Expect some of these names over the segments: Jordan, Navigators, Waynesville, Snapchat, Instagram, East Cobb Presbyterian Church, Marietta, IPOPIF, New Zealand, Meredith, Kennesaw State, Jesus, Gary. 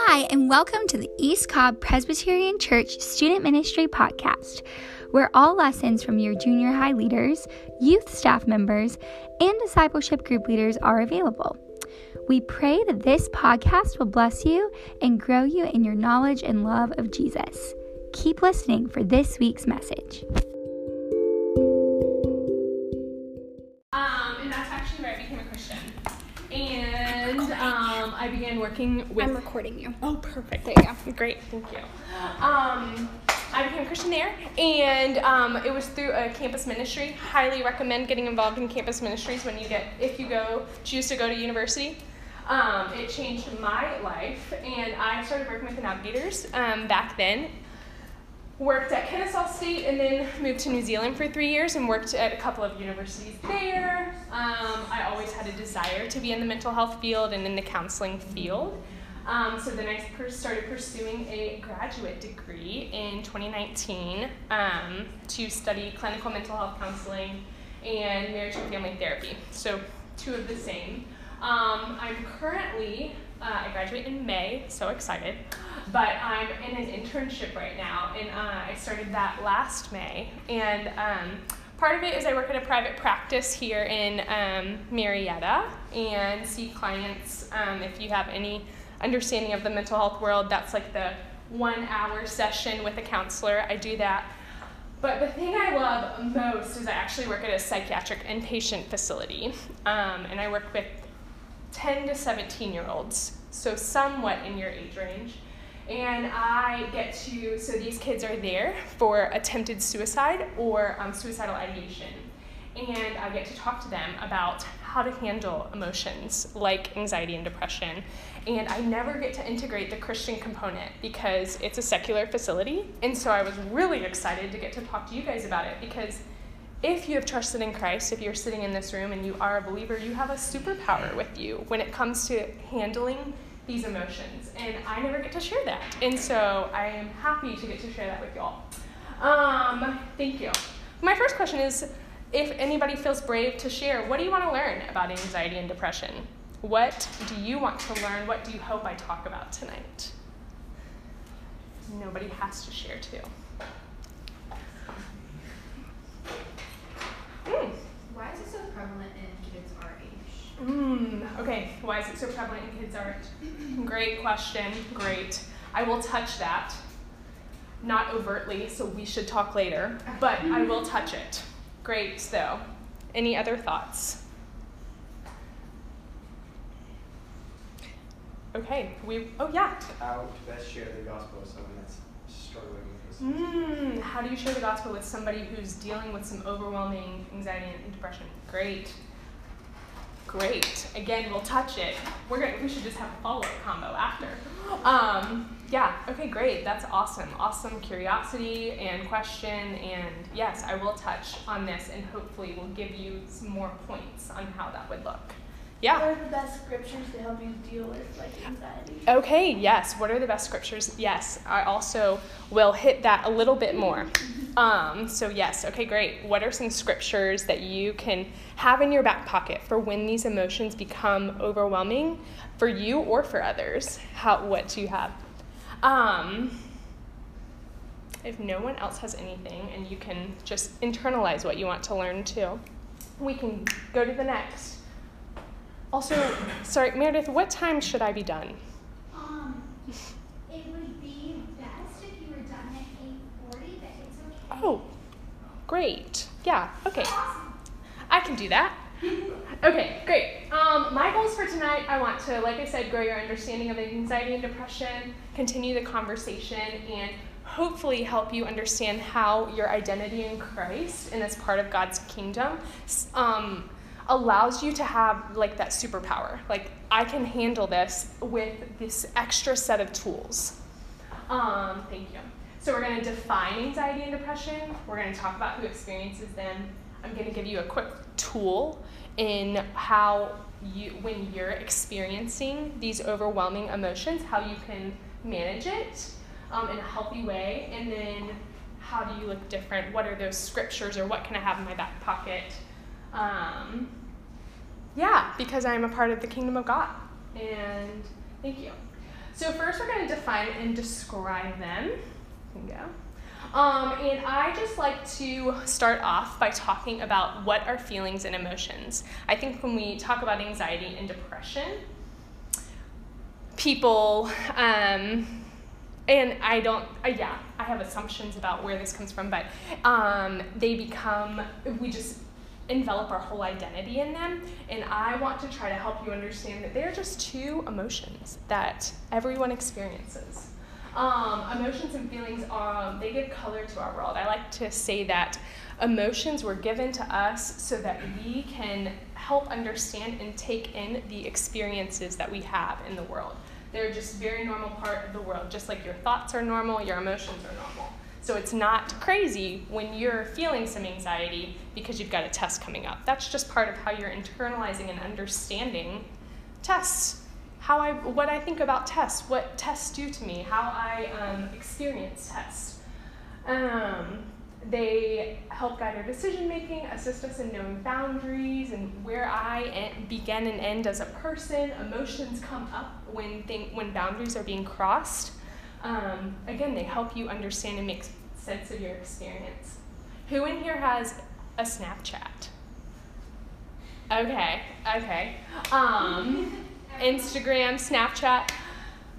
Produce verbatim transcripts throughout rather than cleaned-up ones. Hi, and welcome to the East Cobb Presbyterian Church Student Ministry Podcast, where all lessons from your junior high leaders, youth staff members, and discipleship group leaders are available. We pray that this podcast will bless you and grow you in your knowledge and love of Jesus. Keep listening for this week's message. Um, and that's actually where I became a Christian. And um, I began working with... I'm recording you. Oh, perfect. There you go. Great. Thank you. Um, I became a Christian there, and um, it was through a campus ministry. Highly recommend getting involved in campus ministries when you get, if you go, choose to go to university. Um, it changed my life, and I started working with the Navigators um, back then. Worked at Kennesaw State and then moved to New Zealand for three years and worked at a couple of universities there. Um, I always had a desire to be in the mental health field and in the counseling field. Um, so then I per- started pursuing a graduate degree in twenty nineteen um, to study clinical mental health counseling and marriage and family therapy. So two of the same. Um, I'm currently, uh, I graduate in May, so excited. But I'm in an internship right now, and uh, I started that last May. And um, part of it is I work at a private practice here in um, Marietta and see clients. Um, if you have any understanding of the mental health world, that's like the one-hour session with a counselor. I do that. But the thing I love most is I actually work at a psychiatric inpatient facility, um, and I work with ten to seventeen-year-olds, so somewhat in your age range. And I get to, so these kids are there for attempted suicide or um, suicidal ideation. And I get to talk to them about how to handle emotions like anxiety and depression. And I never get to integrate the Christian component because it's a secular facility. And so I was really excited to get to talk to you guys about it, because if you have trusted in Christ, if you're sitting in this room and you are a believer, you have a superpower with you when it comes to handling these emotions, and I never get to share that. And so I am happy to get to share that with y'all. Um, thank you. My first question is, if anybody feels brave to share, what do you want to learn about anxiety and depression? What do you want to learn? What do you hope I talk about tonight? Nobody has to share too. Mm. Why is it so prevalent in kids our age? Mm, okay, why is it so prevalent in kids our age? Great question, great. I will touch that, not overtly, so we should talk later, but I will touch it. Great, though. Any other thoughts? Okay, we, oh yeah. How to best share the gospel with someone that's struggling with this. Mm, how do you share the gospel with somebody who's dealing with some overwhelming anxiety and depression? Great. Great. Again, we'll touch it. We're gonna, we should just have a follow-up combo after. Um, yeah, okay, great. That's awesome. Awesome curiosity and question, and yes, I will touch on this, and hopefully we'll give you some more points on how that would look. Yeah. What are the best scriptures to help you deal with like anxiety? Okay, yes. What are the best scriptures? Yes, I also will hit that a little bit more. Um, so yes, okay, great. What are some scriptures that you can have in your back pocket for when these emotions become overwhelming for you or for others? How? What do you have? Um, if no one else has anything, and you can just internalize what you want to learn too, we can go to the next. Also, sorry, Meredith, what time should I be done? Um, it would be best if you were done at eight forty, but it's okay. Oh, great. Yeah, okay. Awesome. I can do that. Okay, great. Um, my goals for tonight, I want to, like I said, grow your understanding of anxiety and depression, continue the conversation, and hopefully help you understand how your identity in Christ and as part of God's kingdom um, allows you to have like that superpower. Like, I can handle this with this extra set of tools. Um, thank you. So we're gonna define anxiety and depression. We're gonna talk about who experiences them. I'm gonna give you a quick tool in how you, when you're experiencing these overwhelming emotions, how you can manage it um, in a healthy way. And then how do you look different? What are those scriptures, or what can I have in my back pocket? Um, yeah, because I'm a part of the kingdom of God. And thank you. So first we're going to define and describe them. Bingo. Um, and I just like to start off by talking about what are feelings and emotions. I think when we talk about anxiety and depression, people, um, and I don't, uh, yeah, I have assumptions about where this comes from, but um, they become, we just envelop our whole identity in them. And I want to try to help you understand that they're just two emotions that everyone experiences. Um, emotions and feelings, um, they give color to our world. I like to say that emotions were given to us so that we can help understand and take in the experiences that we have in the world. They're just a very normal part of the world, just like your thoughts are normal, your emotions are normal. So it's not crazy when you're feeling some anxiety because you've got a test coming up. That's just part of how you're internalizing and understanding tests. How I, what I think about tests, what tests do to me, how I um, experience tests. Um, they help guide our decision making, assist us in knowing boundaries and where I begin and end as a person. Emotions come up when, thing, when boundaries are being crossed. Um, again, they help you understand and make sense of your experience. Who in here has a Snapchat? Okay, okay. Um, Instagram, Snapchat.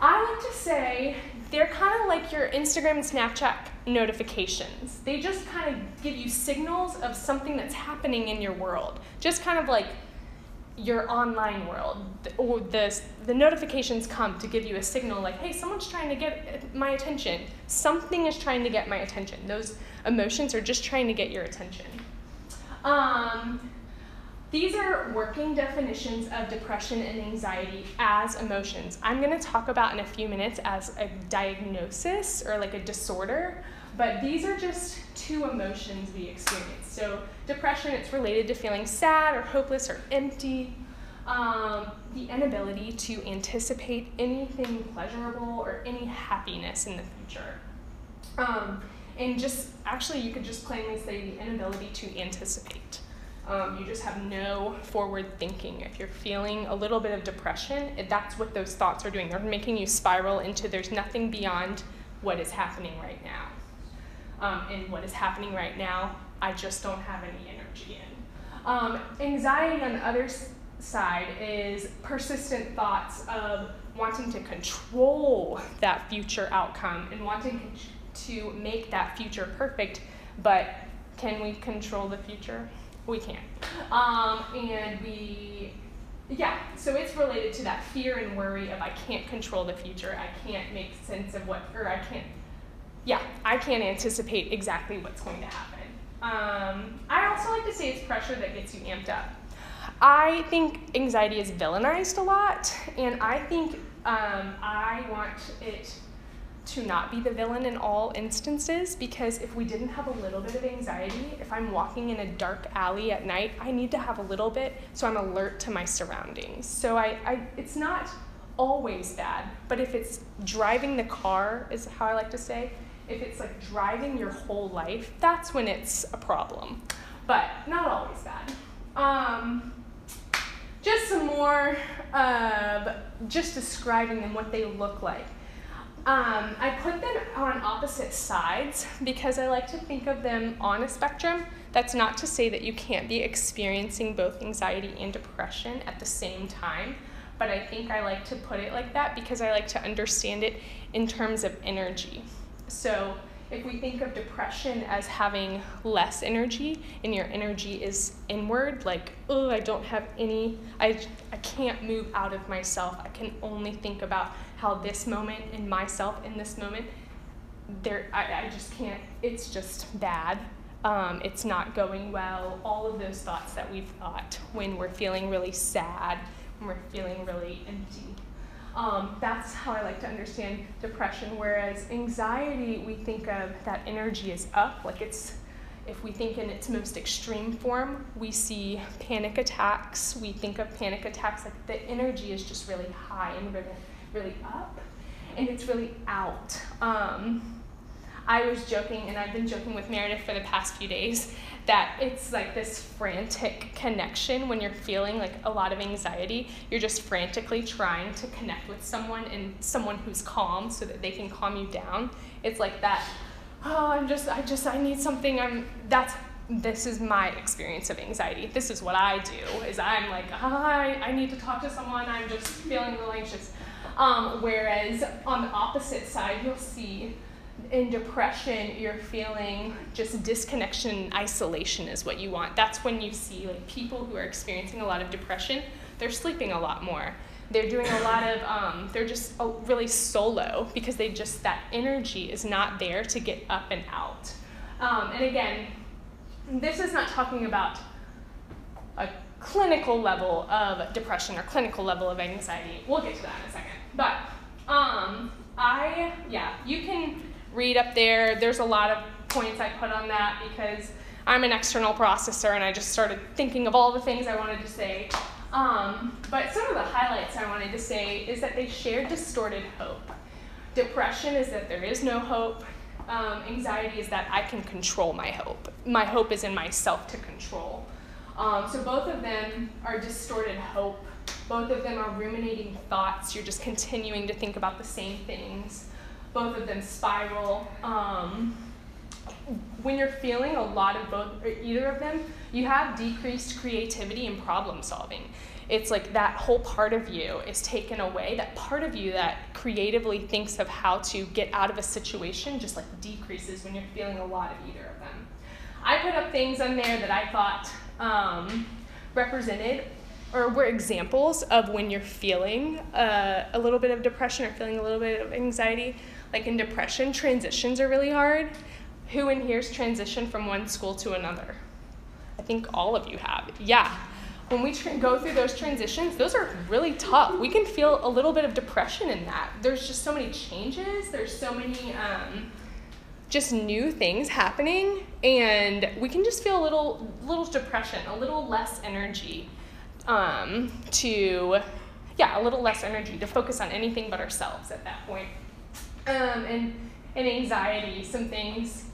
I like to say they're kind of like your Instagram and Snapchat notifications. They just kind of give you signals of something that's happening in your world. Just kind of like your online world. Or the, the notifications come to give you a signal like, hey, someone's trying to get my attention. Something is trying to get my attention. Those emotions are just trying to get your attention. Um, These are working definitions of depression and anxiety as emotions. I'm going to talk about in a few minutes as a diagnosis or like a disorder, but these are just two emotions we experience. So depression, it's related to feeling sad or hopeless or empty, um, the inability to anticipate anything pleasurable or any happiness in the future. Um, and just actually you could just plainly say the inability to anticipate. Um, you just have no forward thinking. If you're feeling a little bit of depression, that's what those thoughts are doing. They're making you spiral into there's nothing beyond what is happening right now. Um, and what is happening right now, I just don't have any energy in. Um, anxiety on the other side is persistent thoughts of wanting to control that future outcome and wanting to make that future perfect, but can we control the future? We can't. Um, and we, yeah, so it's related to that fear and worry of I can't control the future, I can't make sense of what, or I can't, yeah, I can't anticipate exactly what's going to happen. Um, I also like to say it's pressure that gets you amped up. I think anxiety is villainized a lot, and I think um, I want it to not be the villain in all instances, because if we didn't have a little bit of anxiety, if I'm walking in a dark alley at night, I need to have a little bit so I'm alert to my surroundings. So I, I it's not always bad, but if it's driving the car, is how I like to say, if it's like driving your whole life, that's when it's a problem, but not always bad. Um, just some more of just describing them, what they look like. Um, I put them on opposite sides because I like to think of them on a spectrum. That's not to say that you can't be experiencing both anxiety and depression at the same time, but I think I like to put it like that because I like to understand it in terms of energy. So if we think of depression as having less energy and your energy is inward, like, oh, I don't have any, I, I can't move out of myself. I can only think about how this moment and myself in this moment, there, I, I just can't, it's just bad. Um, it's not going well. All of those thoughts that we've thought when we're feeling really sad, when we're feeling really empty. Um, that's how I like to understand depression, whereas anxiety, we think of that energy is up, like it's, if we think in its most extreme form, we see panic attacks, we think of panic attacks, like the energy is just really high and really, really up, and it's really out. Um, I was joking, and I've been joking with Meredith for the past few days, that it's like this frantic connection when you're feeling like a lot of anxiety. You're just frantically trying to connect with someone, and someone who's calm so that they can calm you down. It's like that, oh, I'm just, I just, I need something. I'm, that's, this is my experience of anxiety. This is what I do, is I'm like, oh, I, I need to talk to someone. I'm just feeling really anxious. Um, whereas on the opposite side, you'll see in depression, you're feeling just disconnection and isolation is what you want. That's when you see like people who are experiencing a lot of depression, they're sleeping a lot more. They're doing a lot of, um, they're just really solo because they just, that energy is not there to get up and out. Um, and again, this is not talking about a clinical level of depression or clinical level of anxiety. We'll get to that in a second. But um, I, yeah, you can read up there. There's a lot of points I put on that because I'm an external processor and I just started thinking of all the things I wanted to say. Um, but some of the highlights I wanted to say is that they share distorted hope. Depression is that there is no hope. Um, anxiety is that I can control my hope. My hope is in myself to control. Um, so both of them are distorted hope. Both of them are ruminating thoughts. You're just continuing to think about the same things. Both of them spiral. Um, when you're feeling a lot of both, or either of them, you have decreased creativity and problem solving. It's like that whole part of you is taken away. That part of you that creatively thinks of how to get out of a situation just like decreases when you're feeling a lot of either of them. I put up things on there that I thought um, represented or were examples of when you're feeling uh, a little bit of depression or feeling a little bit of anxiety. Like in depression, transitions are really hard. Who in here's transitioned from one school to another? I think all of you have. Yeah. When we tra- go through those transitions, those are really tough. We can feel a little bit of depression in that. There's just so many changes. There's so many um, just new things happening. And we can just feel a little, little depression, a little less energy um, to, yeah, a little less energy to focus on anything but ourselves at that point. Um, and, and anxiety, some things.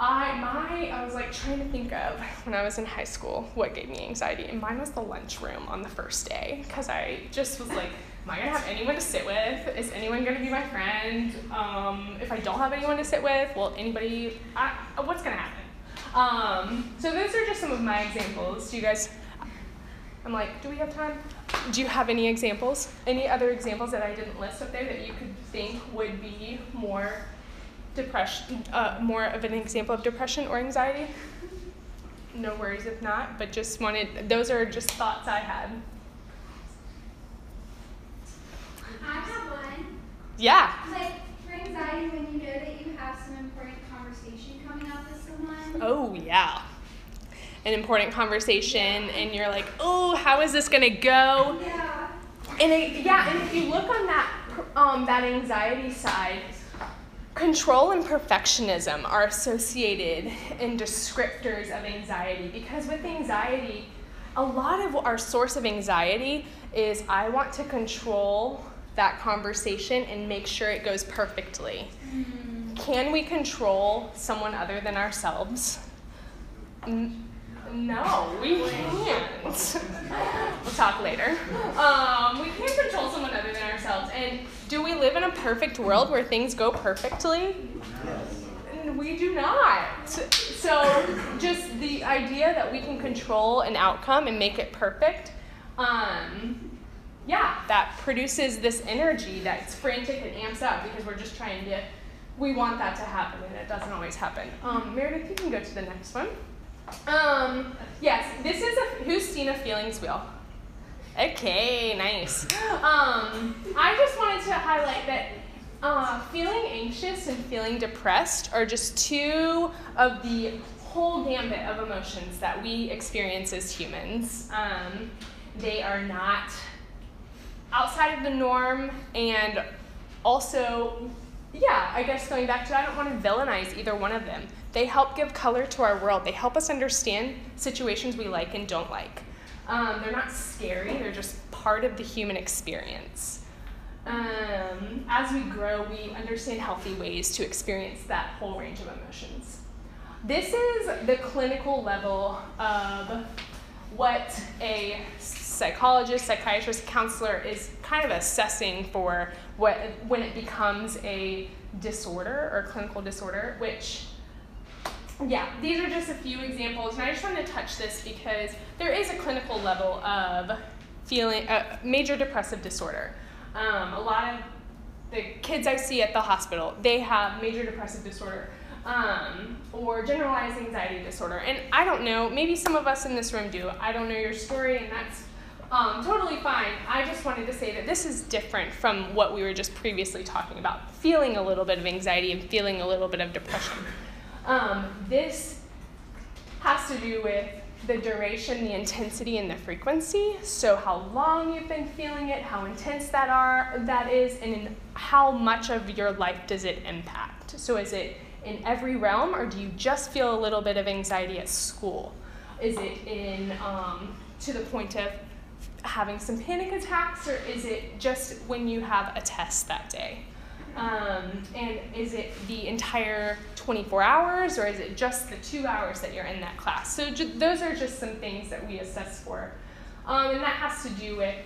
I my I was like trying to think of when I was in high school what gave me anxiety, and mine was the lunchroom on the first day because I just was like, am I gonna have anyone to sit with? Is anyone gonna be my friend? Um, if I don't have anyone to sit with, will anybody? I, what's gonna happen? Um, so those are just some of my examples. Do you guys? I'm like, do we have time? Do you have any examples? Any other examples that I didn't list up there that you could think would be more? Depression, uh, more of an example of depression or anxiety? No worries if not, but just wanted, those are just thoughts I had. I have one. Yeah. Like for anxiety, when you know that you have some important conversation coming up with someone. Oh, yeah. An important conversation, yeah. And you're like, oh, how is this going to go? Yeah. And it, yeah, and if you look on that um, that anxiety side, control and perfectionism are associated in descriptors of anxiety because with anxiety, a lot of our source of anxiety is I want to control that conversation and make sure it goes perfectly. Mm-hmm. Can we control someone other than ourselves? N- no, we can't. We'll talk later. Um, we can't control someone other than ourselves. And do we live in a perfect world where things go perfectly? Yes. We do not. So just the idea that we can control an outcome and make it perfect, um, yeah, that produces this energy that's frantic and amps up because we're just trying to, we want that to happen and it doesn't always happen. Um, Meredith, you can go to the next one. Um, yes, this is a, who's seen a feelings wheel? Okay, nice. Um, I just wanted to highlight that uh, feeling anxious and feeling depressed are just two of the whole gambit of emotions that we experience as humans. Um, they are not outside of the norm, and also, yeah, I guess going back to, I don't want to villainize either one of them. They help give color to our world. They help us understand situations we like and don't like. Um, they're not scary, they're just part of the human experience. Um, as we grow, we understand healthy ways to experience that whole range of emotions. This is the clinical level of what a psychologist, psychiatrist, counselor is kind of assessing for what when it becomes a disorder or clinical disorder, which, yeah, these are just a few examples, and I just want to touch this because there is a clinical level of feeling uh, major depressive disorder. Um, a lot of the kids I see at the hospital, they have major depressive disorder um, or generalized anxiety disorder, and I don't know, maybe some of us in this room do. I don't know your story, and that's Um, totally fine. I just wanted to say that this is different from what we were just previously talking about, feeling a little bit of anxiety and feeling a little bit of depression. Um, this has to do with the duration, the intensity, and the frequency, so how long you've been feeling it, how intense that are that is, and in how much of your life does it impact. So is it in every realm, or do you just feel a little bit of anxiety at school? Is it in um, to the point of having some panic attacks, or is it just when you have a test that day? Um, and is it the entire twenty-four hours, or is it just the two hours that you're in that class? So ju- those are just some things that we assess for. Um, and that has to do with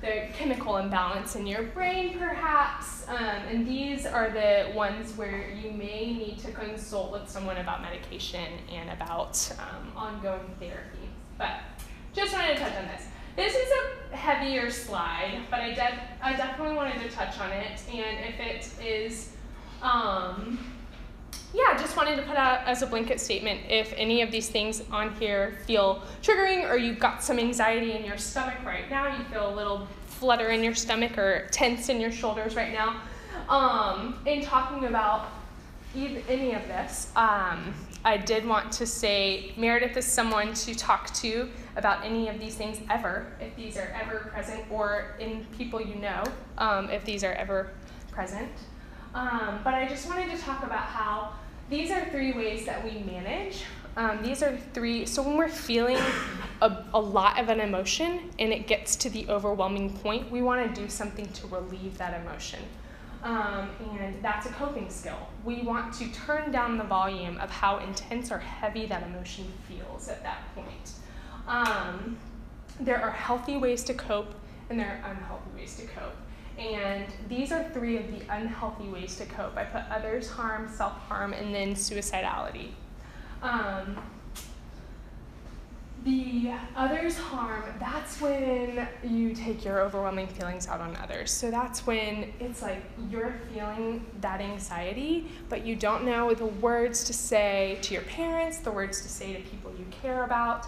the chemical imbalance in your brain, perhaps. Um, and these are the ones where you may need to consult with someone about medication and about um, ongoing therapy. But just wanted to touch on this. This is a heavier slide, but I, def- I definitely wanted to touch on it. And if it is, um, yeah, just wanted to put out as a blanket statement, if any of these things on here feel triggering, or you've got some anxiety in your stomach right now, you feel a little flutter in your stomach or tense in your shoulders right now. Um, in talking about even any of this, um, I did want to say Meredith is someone to talk to about any of these things ever, if these are ever present, or in people you know, um, if these are ever present. Um, but I just wanted to talk about how these are three ways that we manage. Um, these are three, so when we're feeling a, a lot of an emotion and it gets to the overwhelming point, we want to do something to relieve that emotion. Um, and that's a coping skill. We want to turn down the volume of how intense or heavy that emotion feels at that point. Um, there are healthy ways to cope, and there are unhealthy ways to cope. And these are three of the unhealthy ways to cope. I put others, harm, self-harm, and then suicidality. Um, the others harm, that's when you take your overwhelming feelings out on others. So that's when it's like you're feeling that anxiety, but you don't know the words to say to your parents, the words to say to people you care about.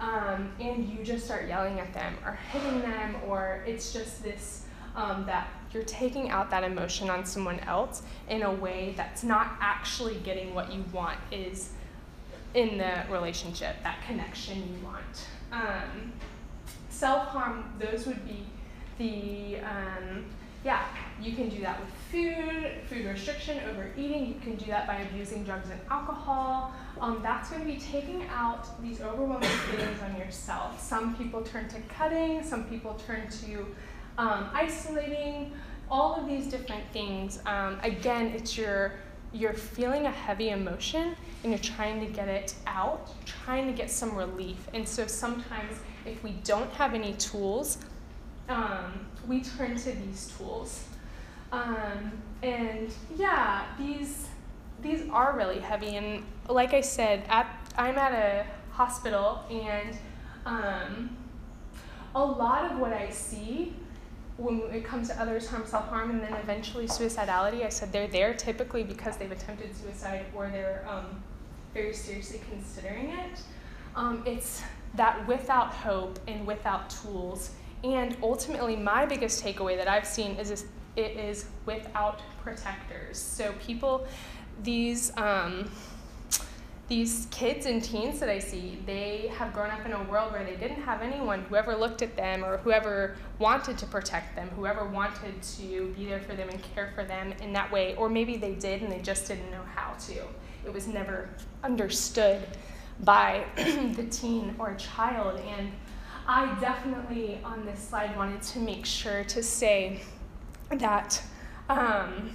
Um, and you just start yelling at them or hitting them, or it's just this um, that you're taking out that emotion on someone else in a way that's not actually getting what you want is in the relationship, that connection you want. Um, self-harm, those would be the, um, yeah, you can do that with food, food restriction, overeating. You can do that by abusing drugs and alcohol. Um, that's going to be taking out these overwhelming feelings on yourself. Some people turn to cutting, some people turn to um, isolating, all of these different things. Um, again, it's your, you're feeling a heavy emotion and you're trying to get it out, trying to get some relief. And so sometimes if we don't have any tools, um, we turn to these tools. Um, and yeah, these these are really heavy, and like I said, at, I'm at a hospital, and um, a lot of what I see when it comes to others, harm, self-harm, and then eventually suicidality, I said they're there typically because they've attempted suicide or they're um, very seriously considering it. Um, it's that without hope and without tools, and ultimately my biggest takeaway that I've seen is this, it is without protectors. So people, these um, these kids and teens that I see, they have grown up in a world where they didn't have anyone, whoever looked at them or whoever wanted to protect them, whoever wanted to be there for them and care for them in that way, or maybe they did and they just didn't know how to. It was never understood by the teen or child. And I definitely on this slide wanted to make sure to say that um,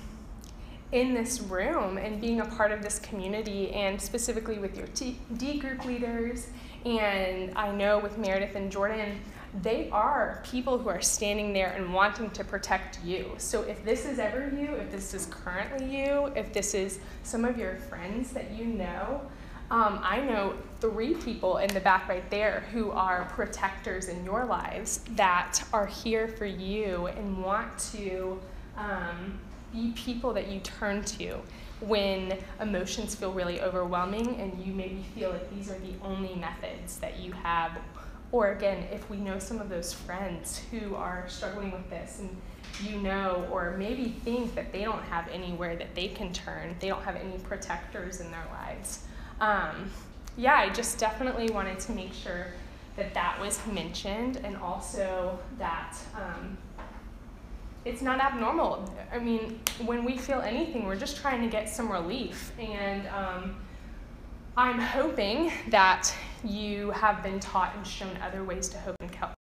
in this room and being a part of this community, and specifically with your T- D group leaders, and I know with Meredith and Jordan, they are people who are standing there and wanting to protect you. So if this is ever you, if this is currently you, if this is some of your friends that you know, um, I know three people in the back right there who are protectors in your lives that are here for you and want to um, be people that you turn to when emotions feel really overwhelming and you maybe feel like these are the only methods that you have. Or again, if we know some of those friends who are struggling with this and you know, or maybe think that they don't have anywhere that they can turn, they don't have any protectors in their lives. Um, yeah, I just definitely wanted to make sure that that was mentioned, and also that um, it's not abnormal. I mean, when we feel anything, we're just trying to get some relief. And um, I'm hoping that you have been taught and shown other ways to hope and help.